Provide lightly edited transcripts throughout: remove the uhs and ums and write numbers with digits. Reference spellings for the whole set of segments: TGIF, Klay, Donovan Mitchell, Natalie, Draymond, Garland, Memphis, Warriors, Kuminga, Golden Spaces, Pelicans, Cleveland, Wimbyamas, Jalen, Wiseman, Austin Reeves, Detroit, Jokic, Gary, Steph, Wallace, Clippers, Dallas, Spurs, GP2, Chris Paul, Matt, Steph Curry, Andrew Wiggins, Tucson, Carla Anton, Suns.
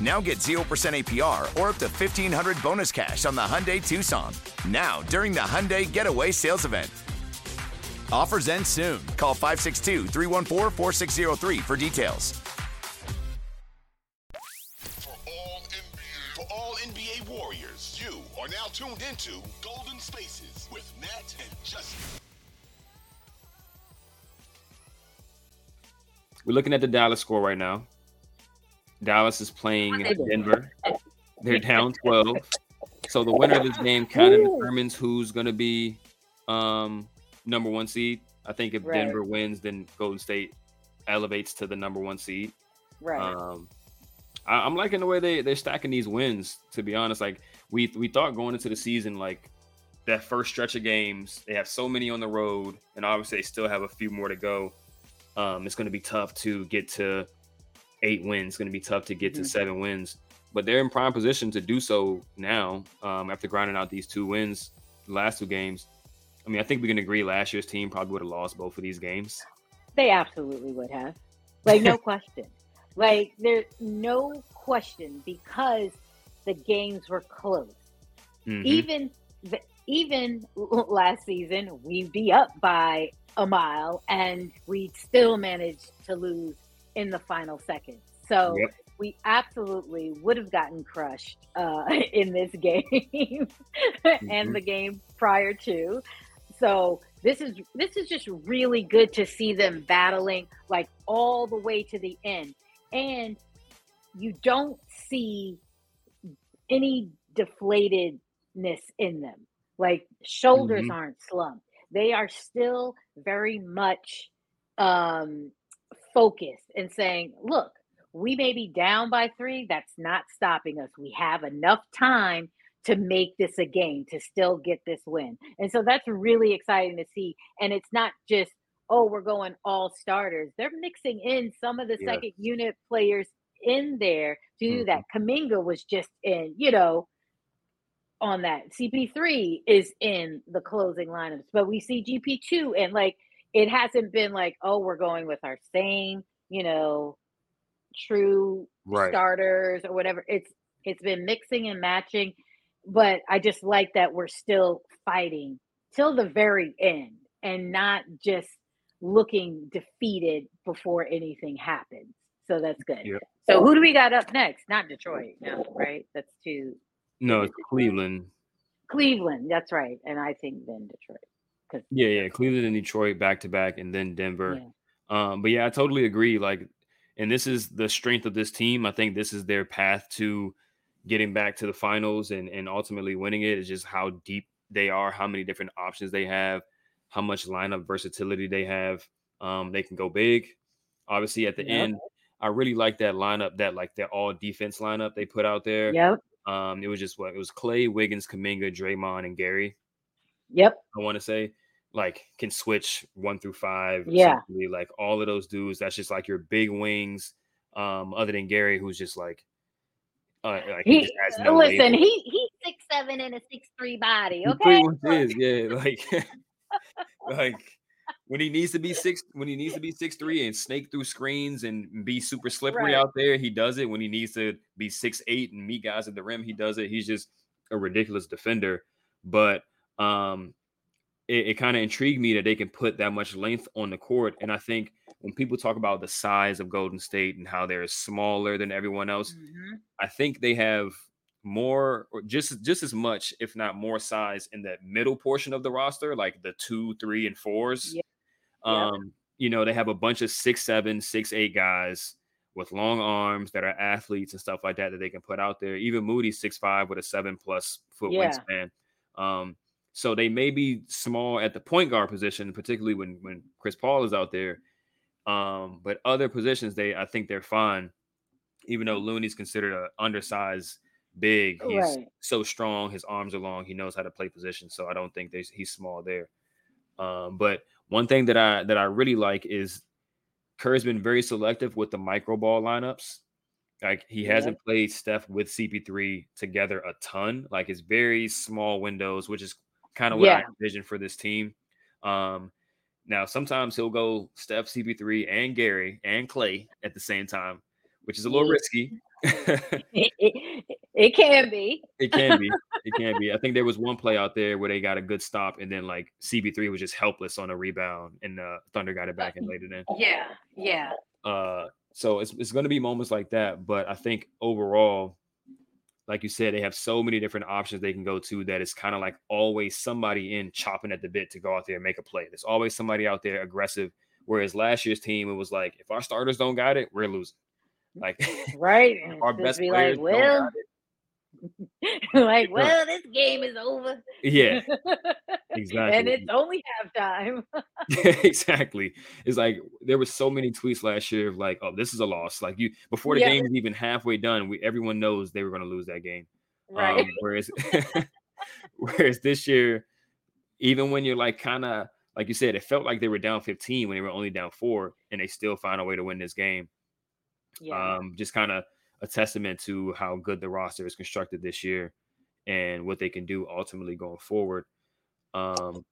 Now get 0% APR or up to $1,500 bonus cash on the Hyundai Tucson. Now, during the Hyundai Getaway Sales Event. Offers end soon. Call 562-314-4603 for details. For all NBA Warriors, you are now tuned into Golden Spaces with Matt and Justin. We're looking at the Dallas score right now. Dallas is playing Denver. They're down 12. So the winner of this game kind of determines who's going to be number one seed. I think if Denver wins, then Golden State elevates to the number one seed. Right. I'm liking the way they're stacking these wins, to be honest. Like, we thought going into the season, like, that first stretch of games, they have so many on the road, and obviously they still have a few more to go. It's going to be tough to get to 8 wins. It's going to be tough to get to 7 wins, but they're in prime position to do so now. After grinding out these 2 wins, the last 2 games, I mean, I think we can agree last year's team probably would have lost both of these games. They absolutely would have, like, no question. Like, there's no question, because the games were close. Mm-hmm. Even last season, we'd be up by a mile and we still managed to lose in the final seconds. So we absolutely would have gotten crushed in this game and the game prior to. So this is just really good to see them battling, like, all the way to the end. And you don't see any deflatedness in them. Like, shoulders aren't slumped. They are still very much focused and saying, look, we may be down by 3. That's not stopping us. We have enough time to make this a game, to still get this win. And so that's really exciting to see. And it's not just, oh, we're going all starters. They're mixing in some of the second unit players in there to do that. Kuminga was just in, on that. CP3 is in the closing lineups, but we see GP2, and, like, it hasn't been like, oh, we're going with our same, true starters or whatever. It's been mixing and matching, but I just like that we're still fighting till the very end and not just looking defeated before anything happens. So that's good. Yep. So who do we got up next? Not Detroit, no, right? That's too. No, it's Cleveland. Cleveland, that's right. And I think then Detroit. Cleveland and Detroit back to back, and then Denver. But I totally agree. Like, and this is the strength of this team. I think this is their path to getting back to the finals and ultimately winning it, is just how deep they are, how many different options they have, how much lineup versatility they have. They can go big. Obviously, at the end, I really like that lineup, that like that all defense lineup they put out there. Yep. It was just what it was: Klay, Wiggins, Kuminga, Draymond, and Gary. Yep. I want to say like can switch 1 through 5. Yeah. Like all of those dudes. That's just like your big wings. Other than Gary, who's just like. He's 6'7" and a 6'3" body. Okay, is, yeah, like like when he needs to be 6'3" and snake through screens and be super slippery out there, he does it. When he needs to be 6'8" and meet guys at the rim, he does it. He's just a ridiculous defender. But it kind of intrigued me that they can put that much length on the court. And I think when people talk about the size of Golden State and how they're smaller than everyone else, mm-hmm. I think they have more or just as much, if not more size in that middle portion of the roster, like the 2, 3, and 4s. Yeah. You know, they have a bunch of 6'7", 6'8" guys with long arms that are athletes and stuff like that, that they can put out there. Even Moody's 6'5" with a 7+ foot wingspan. So they may be small at the point guard position, particularly when Chris Paul is out there. But other positions, I think they're fine. Even though Looney's considered an undersized big, he's so strong. His arms are long. He knows how to play position. So I don't think he's small there. But one thing that I really like is Kerr's been very selective with the micro ball lineups. Like he hasn't played Steph with CP3 together a ton. Like it's very small windows, which is kind of what I envision for this team. Now, sometimes he'll go Steph, CP3, and Gary and Klay at the same time, which is a little risky. It can be. It can be. I think there was one play out there where they got a good stop, and then like CP3 was just helpless on a rebound, and Thunder got it back and laid it in. Yeah. So it's going to be moments like that, but I think overall, like you said, they have so many different options they can go to that it's kind of like always somebody in chopping at the bit to go out there and make a play. There's always somebody out there aggressive. Whereas last year's team, it was like, if our starters don't got it, we're losing. Like, our best players don't got it. Like, well, this game is over. Yeah, exactly. And it's only halftime. Exactly. It's like there were so many tweets last year of like, oh, this is a loss. Like you before the game is even halfway done, everyone knows they were going to lose that game. Right. Whereas this year, even when you're like kind of like you said, it felt like they were down 15 when they were only down 4, and they still found a way to win this game. Yeah. Just kind of a testament to how good the roster is constructed this year and what they can do ultimately going forward. And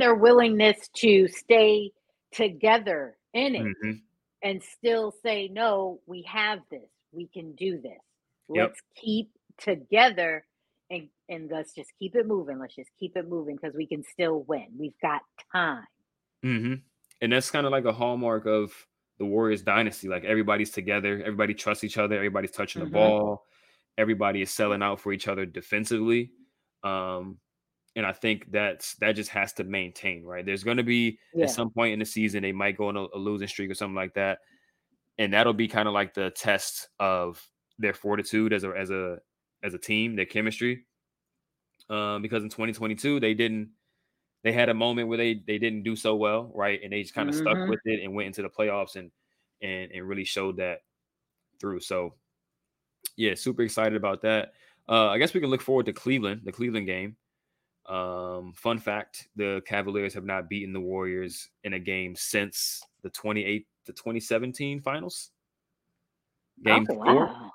their willingness to stay together in it and still say, no, we have this. We can do this. Let's keep together and let's just keep it moving. Let's just keep it moving because we can still win. We've got time. Mm-hmm. And that's kind of like a hallmark of the Warriors dynasty. Like everybody's together. Everybody trusts each other. Everybody's touching the ball. Everybody is selling out for each other defensively. And I think that just has to maintain, right? There's going to be at some point in the season, they might go on a losing streak or something like that. And that'll be kind of like the test of their fortitude as a team, their chemistry. Because in 2022, they had a moment where they didn't do so well. Right. And they just kind of stuck with it and went into the playoffs and really showed that through. So yeah, super excited about that. I guess we can look forward to the Cleveland game. Fun fact, the Cavaliers have not beaten the Warriors in a game since the 2017 finals. Game 4. Wow.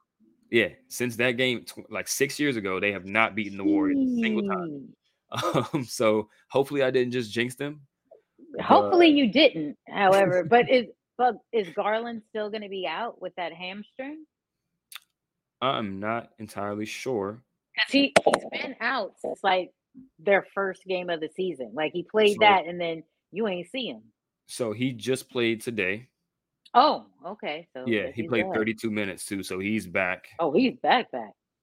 Yeah. Since that game, like 6 years ago, they have not beaten the Warriors a single time. So hopefully I didn't just jinx them. Hopefully you didn't, however. But is Garland still going to be out with that hamstring? I'm not entirely sure. Because he's been out since like their first game of the season. Like he played that and then you ain't see him. So he just played today. Oh, okay. So yeah, he played 32 minutes too. So he's back. Oh, he's back.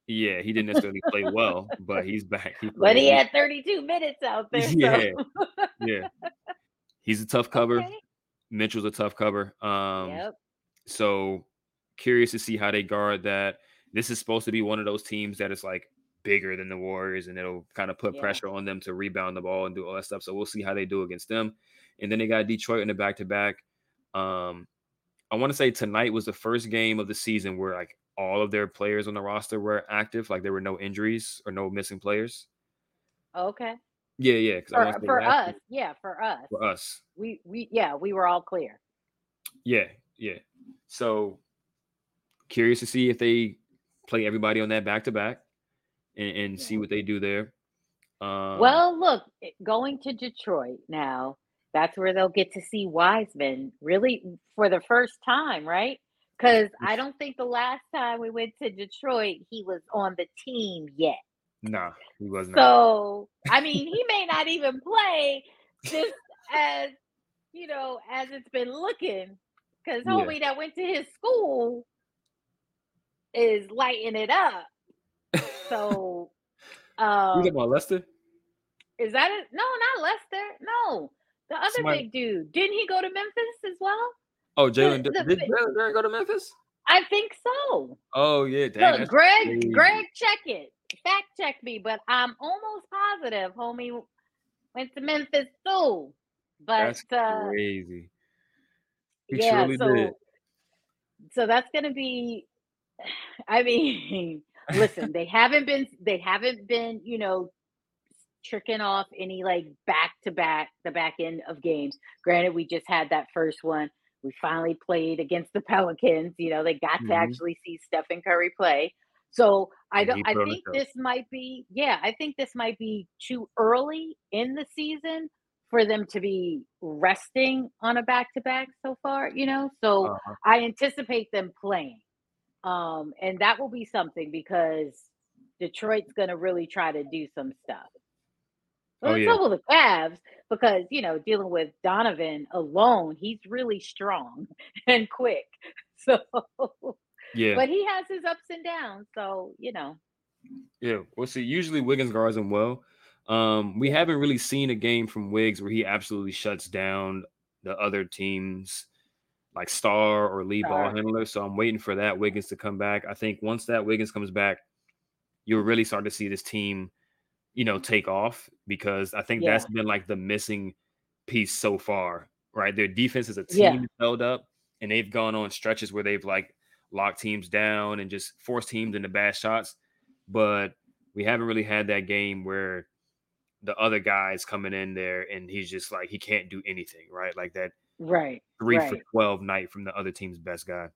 Yeah, he didn't necessarily play well, but he's back. He had 32 minutes out there. Yeah, so. Yeah. He's a tough cover. Okay. Mitchell's a tough cover. So curious to see how they guard that. This is supposed to be one of those teams that is like bigger than the Warriors, and it'll kind of put pressure on them to rebound the ball and do all that stuff. So we'll see how they do against them. And then they got Detroit in the back-to-back. I want to say tonight was the first game of the season where like all of their players on the roster were active. Like there were no injuries or no missing players. Okay. Yeah, yeah. For us. We were all clear. Yeah, yeah. So curious to see if they play everybody on that back-to-back and see what they do there. Well, look, going to Detroit now, that's where they'll get to see Wiseman really for the first time, right? Because I don't think the last time we went to Detroit, he was on the team yet. No, he wasn't. So, I mean, he may not even play just as, you know, as it's been looking. Because homie that went to his school is lighting it up. So, you talking about Lester? Is that it? No, not Lester. No, the other big dude. Didn't he go to Memphis as well? Oh, Jalen. Did Jalen go to Memphis? I think so. Oh, yeah. Dang, look, Greg, check it. Fact check me, but I'm almost positive, homie went to Memphis too. But that's crazy. He truly did. So that's gonna be. I mean, listen, they haven't been, you know, tricking off any like back-to-back, the back end of games. Granted, we just had that first one. We finally played against the Pelicans. You know, they got to actually see Steph and Curry play. So I think this might be too early in the season for them to be resting on a back-to-back so far, you know? So I anticipate them playing. And that will be something because Detroit's going to really try to do some stuff. Well, it's over the Cavs because, you know, dealing with Donovan alone, he's really strong and quick. So, yeah, but he has his ups and downs. So, you know. Yeah. Well, see, usually Wiggins guards him well. We haven't really seen a game from Wiggs where he absolutely shuts down the other team's like star or lead ball handler. So I'm waiting for that Wiggins to come back. I think once that Wiggins comes back, you'll really start to see this team, you know, take off because I think that's been like the missing piece so far, right? Their defense as a team held up and they've gone on stretches where they've like locked teams down and just forced teams into bad shots. But we haven't really had that game where the other guy's coming in there and he's just like, he can't do anything, right? Like that. Right. 3 for 12 night from the other team's best guy.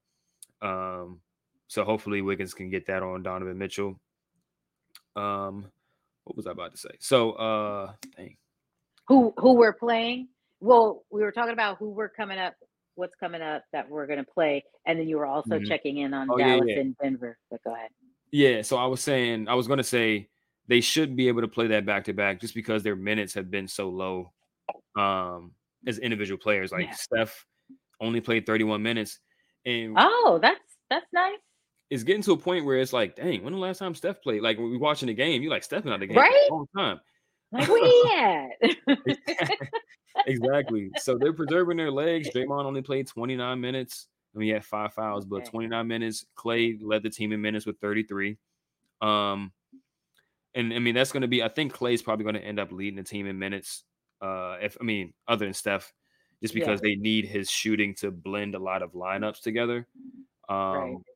So hopefully Wiggins can get that on Donovan Mitchell. What was I about to say? So who we're playing? Well, we were talking about what's coming up that we're gonna play, and then you were also checking in on Dallas and Denver. But go ahead. Yeah, so I was gonna say they should be able to play that back to back just because their minutes have been so low. As individual players, like Steph only played 31 minutes. And that's nice. It's getting to a point where it's like, dang, when the last time Steph played? Like when we watching the game, you like Steph out the game right? All the time. Like where he at? Exactly. So they're preserving their legs. Draymond only played 29 minutes. I mean, he had 5 fouls, but 29 minutes. Klay led the team in minutes with 33. And I mean that's gonna be, I think Klay's probably gonna end up leading the team in minutes. Other than Steph, just because they need his shooting to blend a lot of lineups together.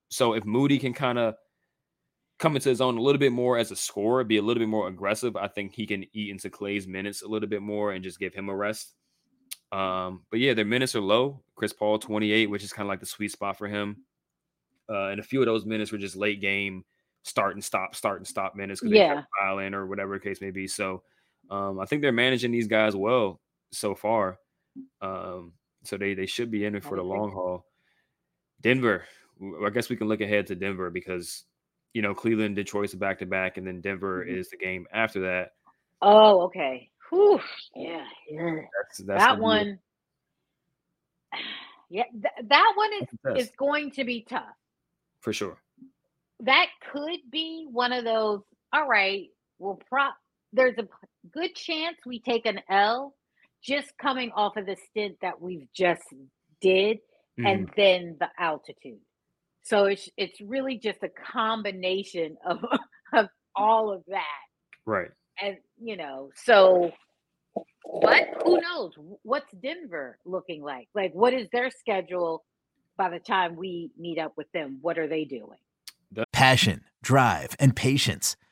So if Moody can kind of come into his own a little bit more as a scorer, be a little bit more aggressive, I think he can eat into Clay's minutes a little bit more and just give him a rest. But yeah, their minutes are low. Chris Paul, 28, which is kind of like the sweet spot for him. And a few of those minutes were just late game, start and stop minutes because they kept filing or whatever the case may be. So I think they're managing these guys well so far. So they should be in it for the long haul. Denver, I guess we can look ahead to Denver because, you know, Cleveland, Detroit's back-to-back, and then Denver is the game after that. Oh, okay. Whew. Yeah. That's that one. Yeah, that one is going to be tough. For sure. That could be one of those, all right, there's a good chance we take an L just coming off of the stint that we've just did and then the altitude. So it's really just a combination of all of that. Right. And, you know, so but who knows? What's Denver looking like? Like, what is their schedule by the time we meet up with them, what are they doing? Passion, drive, and patience.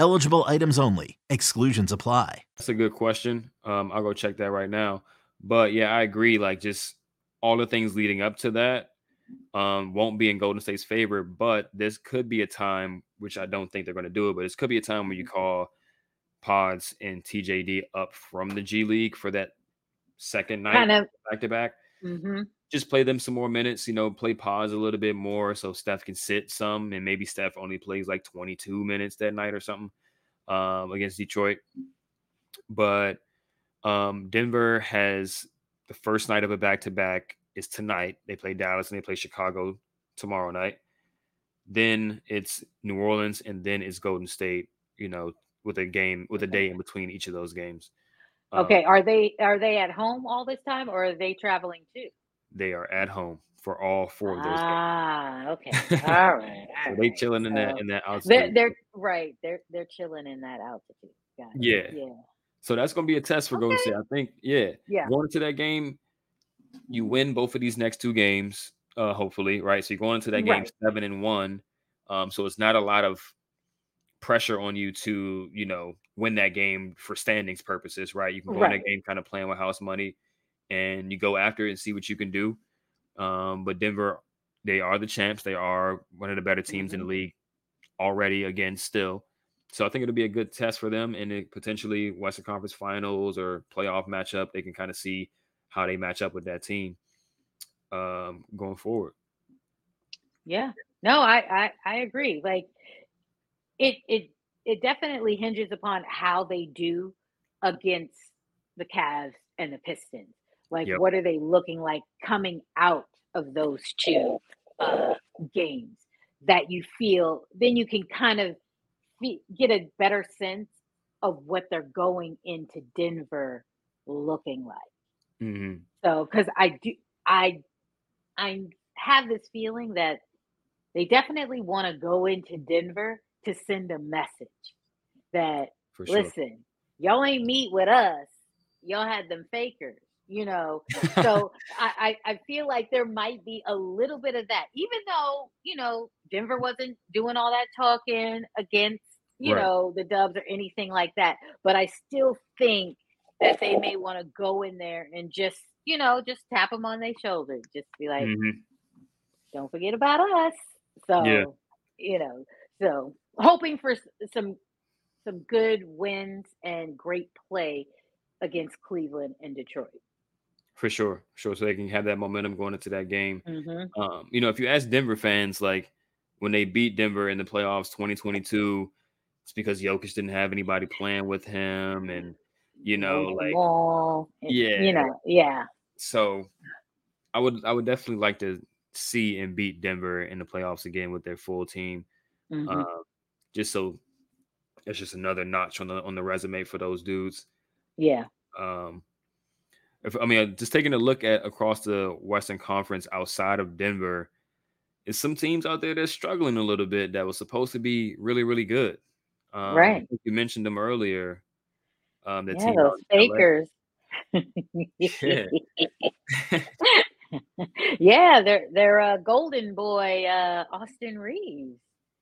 Eligible items only. Exclusions apply. That's a good question. I'll go check that right now. But yeah, I agree. Like, just all the things leading up to that won't be in Golden State's favor. But this could be a time, which I don't think they're going to do it, but this could be a time where you call Pods and TJD up from the G League for that second night back to back. Just play them some more minutes, you know, play Pods a little bit more so Steph can sit some, and maybe Steph only plays like 22 minutes that night or something against Detroit. But Denver has the first night of a back-to-back is tonight. They play Dallas and they play Chicago tomorrow night. Then it's New Orleans and then it's Golden State, you know, with a game, with a day in between each of those games. Okay, are they at home all this time or are they traveling too? They are at home for all four of those games. Okay. All right. So they're chilling in that altitude. They're right. They're chilling in that altitude. Got it. Yeah. So that's going to be a test for Golden State. I think, going into that game, you win both of these next two games, hopefully, right? So you're going into that game 7-1. So it's not a lot of pressure on you to, you know, win that game for standings purposes, right? You can go in that game kind of playing with house money, and you go after it and see what you can do. But Denver, they are the champs. They are one of the better teams in the league already, again, still. So I think it'll be a good test for them. And it potentially Western Conference Finals or playoff matchup, they can kind of see how they match up with that team going forward. Yeah. No, I agree. Like, it definitely hinges upon how they do against the Cavs and the Pistons. Like, what are they looking like coming out of those two games that you feel, then you can kind of get a better sense of what they're going into Denver looking like. So, because I have this feeling that they definitely want to go into Denver to send a message that, listen, y'all ain't meet with us. Y'all had them fakers. You know, so I feel like there might be a little bit of that, even though, you know, Denver wasn't doing all that talking against, you know, the Dubs or anything like that. But I still think that they may want to go in there and just, you know, just tap them on their shoulder. Just be like, don't forget about us. So, you know, so hoping for some good wins and great play against Cleveland and Detroit. For sure. So they can have that momentum going into that game. You know, if you ask Denver fans, like when they beat Denver in the playoffs 2022, it's because Jokic didn't have anybody playing with him, and you know, like So I would definitely like to see and beat Denver in the playoffs again with their full team, just so it's just another notch on the resume for those dudes. Yeah. Just taking a look at across the Western Conference outside of Denver, there's some teams out there that's struggling a little bit that was supposed to be really, really good. Right. I think you mentioned them earlier. Those fakers. Yeah, they're golden boy, Austin Reeves.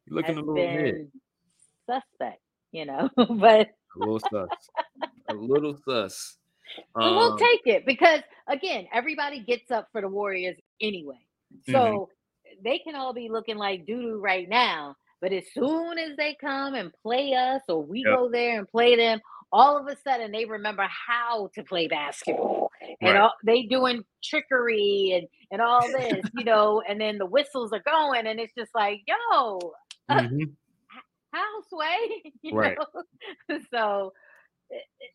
Looking a little bit suspect, you know, but a little sus. But we'll take it because, again, everybody gets up for the Warriors anyway. So they can all be looking like doo-doo right now. But as soon as they come and play us or we go there and play them, all of a sudden they remember how to play basketball. and all, they doing trickery and all this, you know, and then the whistles are going, and it's just like, yo, how Sway? You know? So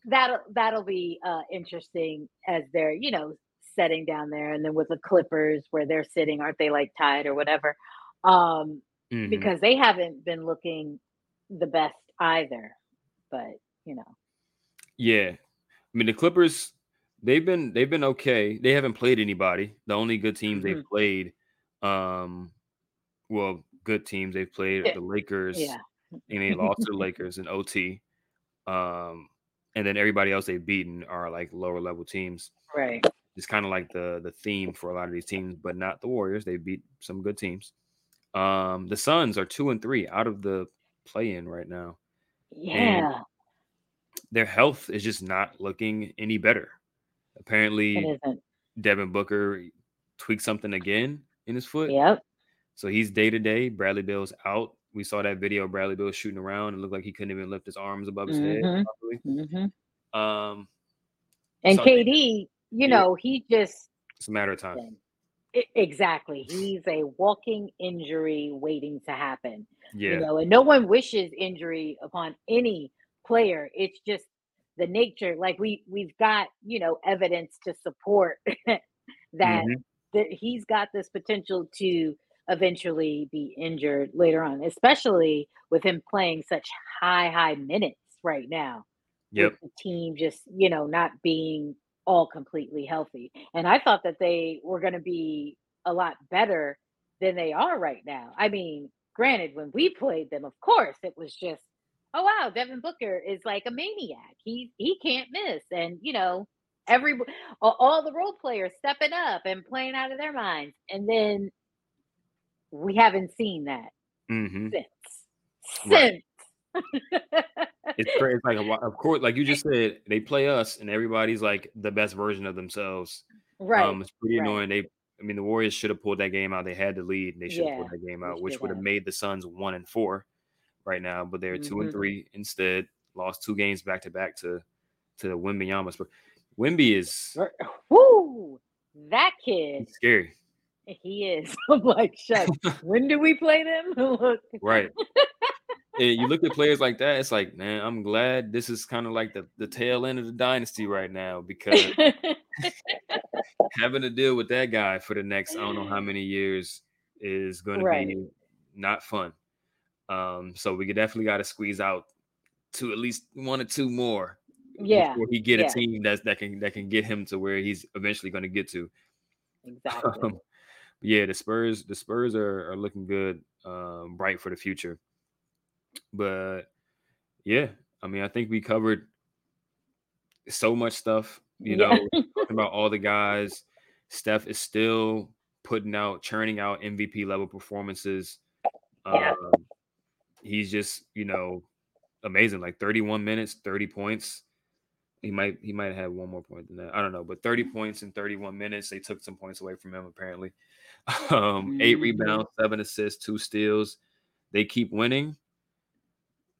that'll be interesting as they're, you know, setting down there, and then with the Clippers where they're sitting, aren't they like tied or whatever? Because they haven't been looking the best either, but you know. Yeah, I mean the Clippers, they've been okay. They haven't played anybody. The only good teams they've played, are the Lakers, and they lost to the Lakers in OT. And then everybody else they've beaten are like lower level teams. Right. It's kind of like the theme for a lot of these teams, but not the Warriors. They beat some good teams. The Suns are 2-3 out of the play-in right now. Yeah. And their health is just not looking any better. Apparently, Devin Booker tweaked something again in his foot. Yep. So he's day-to-day. Bradley Beal's out. We saw that video of Bradley Beal shooting around. It looked like he couldn't even lift his arms above his head. And KD, you know, he just... It's a matter of time. Exactly. He's a walking injury waiting to happen. Yeah. You know, and no one wishes injury upon any player. It's just the nature. Like we've got, you know, evidence to support that he's got this potential to eventually be injured later on, especially with him playing such high minutes right now. Yep. With the team just, you know, not being all completely healthy. And I thought that they were going to be a lot better than they are right now. I mean, granted, when we played them, of course, it was just, oh, wow, Devin Booker is like a maniac. He can't miss. And, you know, all the role players stepping up and playing out of their minds. And then we haven't seen that since. It's crazy. Like, of course, like you just said, they play us and everybody's like the best version of themselves. Right. It's pretty annoying. The Warriors should have pulled that game out. They had the lead and they should have pulled that game out, which would have made the Suns 1-4 right now, but they're 2-3 instead. Lost 2 games back to back to the Wimbyamas. But Wimby is woo, that kid. He's scary. He is. I'm like, shut. When do we play them? Right. You look at players like that, it's like, man, I'm glad this is kind of like the tail end of the dynasty right now, because having to deal with that guy for the next, I don't know how many years, is going to be not fun. So we definitely got to squeeze out to at least 1 or 2 more before he get a team that can get him to where he's eventually going to get to. Exactly. The Spurs are looking good, bright for the future. But yeah, I think we covered so much stuff, you know, talking about all the guys. Steph is still churning out MVP level performances. He's just, you know, amazing. Like 31 minutes, 30 points. He might have one more point than that. I don't know, but 30 points in 31 minutes. They took some points away from him, apparently. 8 rebounds, 7 assists, 2 steals. They keep winning.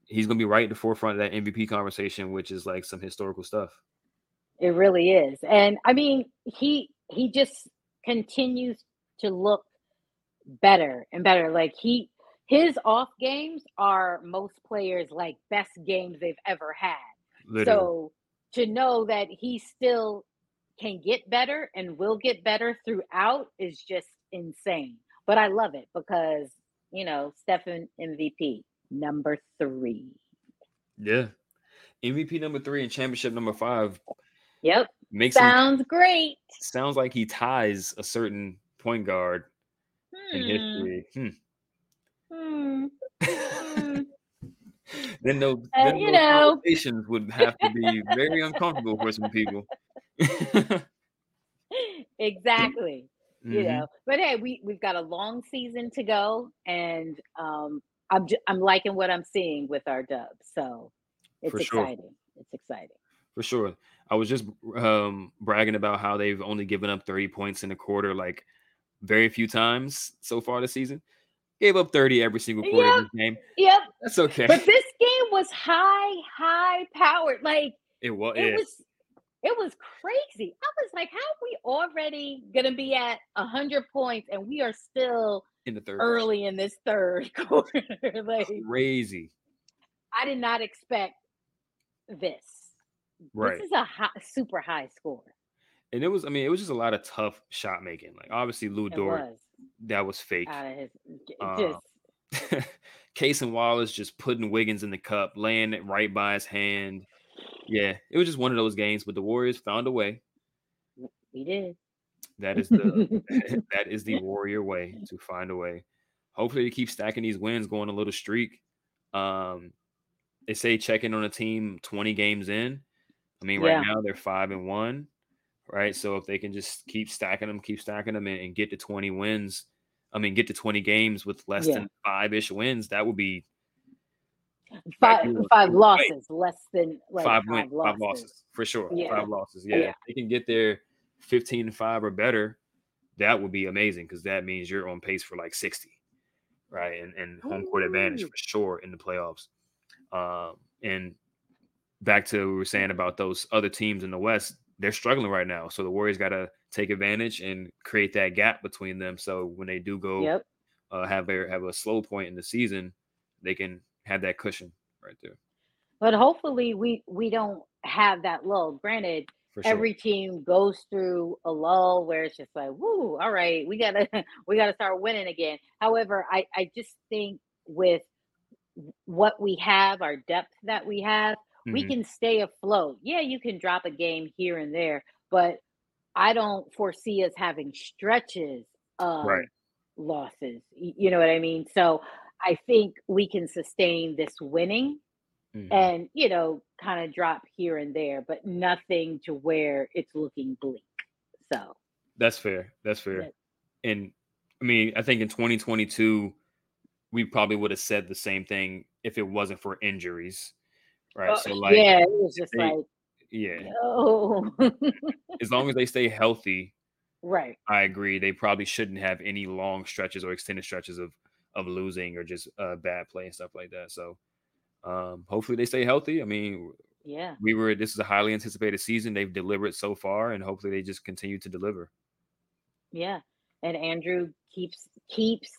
He's going to be right at the forefront of that MVP conversation, which is like some historical stuff. It really is. And I mean, he just continues to look better and better. Like his off games are most players like best games they've ever had. Literally. So to know that he still can get better and will get better throughout is just insane. But I love it because, you know, Stephen MVP. Number 3. Yeah. MVP number 3 and championship number 5. Yep. Sounds great. Sounds like he ties a certain point guard in history. Then those conversations would have to be very uncomfortable for some people. Exactly. You know, but hey, we've got a long season to go, and I'm liking what I'm seeing with our dubs, so it's exciting. It's exciting. For sure. I was just bragging about how they've only given up 30 points in a quarter, like very few times so far this season. Gave up 30 every single quarter of this game. Yep. That's okay. But this game was high powered. Like it was. It was It was crazy. I was like, how are we already going to be at 100 points and we are still in the third early in this third quarter? Like, crazy. I did not expect this. Right. This is a high, super high score. And it was, I mean, it was just a lot of tough shot making. Like, obviously, Lou Dort, that was fake. Case and Wallace just putting Wiggins in the cup, laying it right by his hand. Yeah, it was just one of those games, but the Warriors found a way. We did. That is the that is the Warrior way, to find a way. Hopefully, they keep stacking these wins, going a little streak. They say check in on a team 20 games in. I mean, right now they're 5-1, right? So if they can just keep stacking them, and get to 20 wins. I mean, get to 20 games with less than five-ish wins. That would be five losses, less than like five losses. 5 losses for sure. Yeah. 5 losses. Yeah. If they can get there 15-5 or better, that would be amazing, because that means you're on pace for like 60, right? And home court advantage for sure in the playoffs. And back to what we were saying about those other teams in the West, they're struggling right now. So the Warriors got to take advantage and create that gap between them. So when they do go have a slow point in the season, they can have that cushion right there. But hopefully we don't have that lull. Granted, every team goes through a lull where it's just like, woo, all right, we gotta start winning again. However, I just think with what we have, our depth that we have, we can stay afloat. Yeah, you can drop a game here and there, but I don't foresee us having stretches of losses. You know what I mean? So I think we can sustain this winning and, you know, kind of drop here and there, but nothing to where it's looking bleak. So That's fair. Yeah. And I mean, I think in 2022, we probably would have said the same thing if it wasn't for injuries. Right. So like, yeah, it was just as long as they stay healthy. Right. I agree. They probably shouldn't have any long stretches or extended stretches of losing or just bad play and stuff like that. So hopefully they stay healthy. I mean, this is a highly anticipated season. They've delivered so far, and hopefully they just continue to deliver. Yeah. And Andrew keeps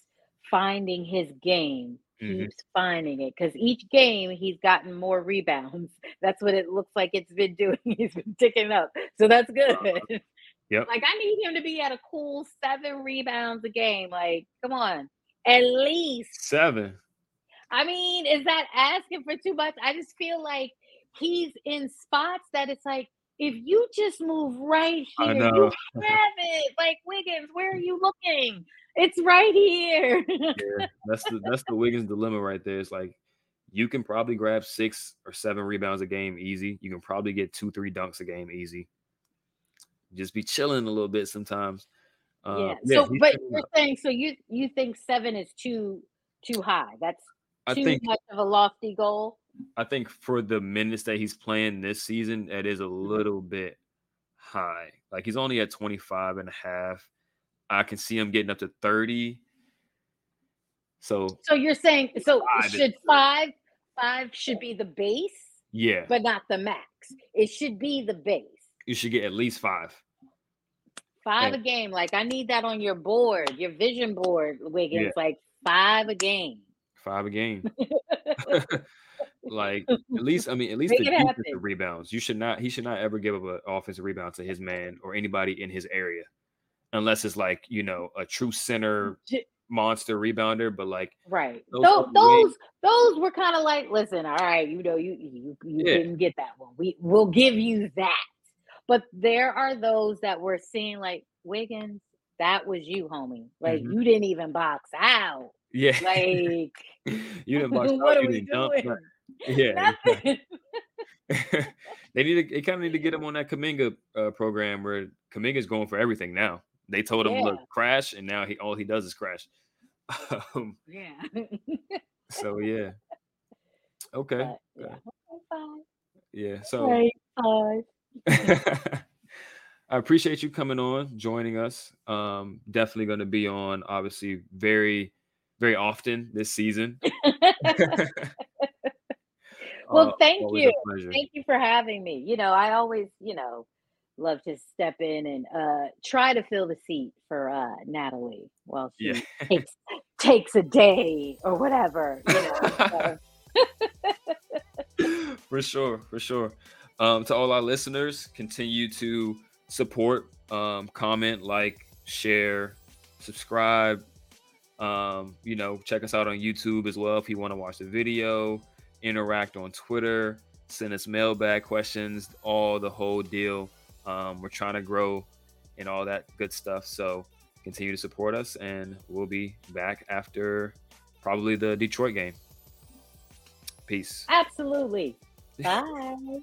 finding his game. Keeps finding it, because each game he's gotten more rebounds. That's what it looks like it's been doing. He's been ticking up, so that's good. Yep. Like, I need him to be at a cool 7 rebounds a game. Like, come on, at least 7. I mean, is that asking for too much? I just feel like he's in spots that it's like, if you just move right here, you have it. Like, Wiggins, where are you looking? It's right here. Yeah, that's the Wiggins dilemma right there. It's like, you can probably grab 6 or 7 rebounds a game easy. You can probably get 2-3 dunks a game easy. Just be chilling a little bit sometimes. But you're saying, so you think 7 is too high? That's much of a lofty goal. I think for the minutes that he's playing this season, that is a little bit high. Like, he's only at 25.5. I can see him getting up to 30. So you're saying, five should be the base? Yeah. But not the max. It should be the base. You should get at least 5. 5 a game. Like, I need that on your board, your vision board, Wiggins. Yeah. Like, 5 a game. 5 a game. Like, at least the defensive rebounds. He should not ever give up an offensive rebound to his man or anybody in his area, unless it's like, you know, a true center monster rebounder. But like, right, those were kind of like, listen, all right, you know, you didn't get that one. We'll give you that. But there are those that we're seeing, like, Wiggins, that was you, homie. Like, you didn't even box out. Yeah, like, you didn't box out. What are we doing? Dump. Yeah, they kind of need to get him on that Kuminga program, where Kuminga's going for everything now. They told him, look, crash, and now all he does is crash. So yeah, okay, yeah. So I appreciate you coming on, joining us. Definitely going to be on, obviously, very, very often this season. Well, thank you. Thank you for having me. You know, I always, you know, love to step in and try to fill the seat for Natalie while she takes a day or whatever. You know, so. For sure. To all our listeners, continue to support, comment, like, share, subscribe. You know, check us out on YouTube as well if you want to watch the video. Interact on Twitter, send us mailbag questions, all the whole deal. We're trying to grow and all that good stuff. So continue to support us, and we'll be back after probably the Detroit game. Peace. Absolutely. Bye.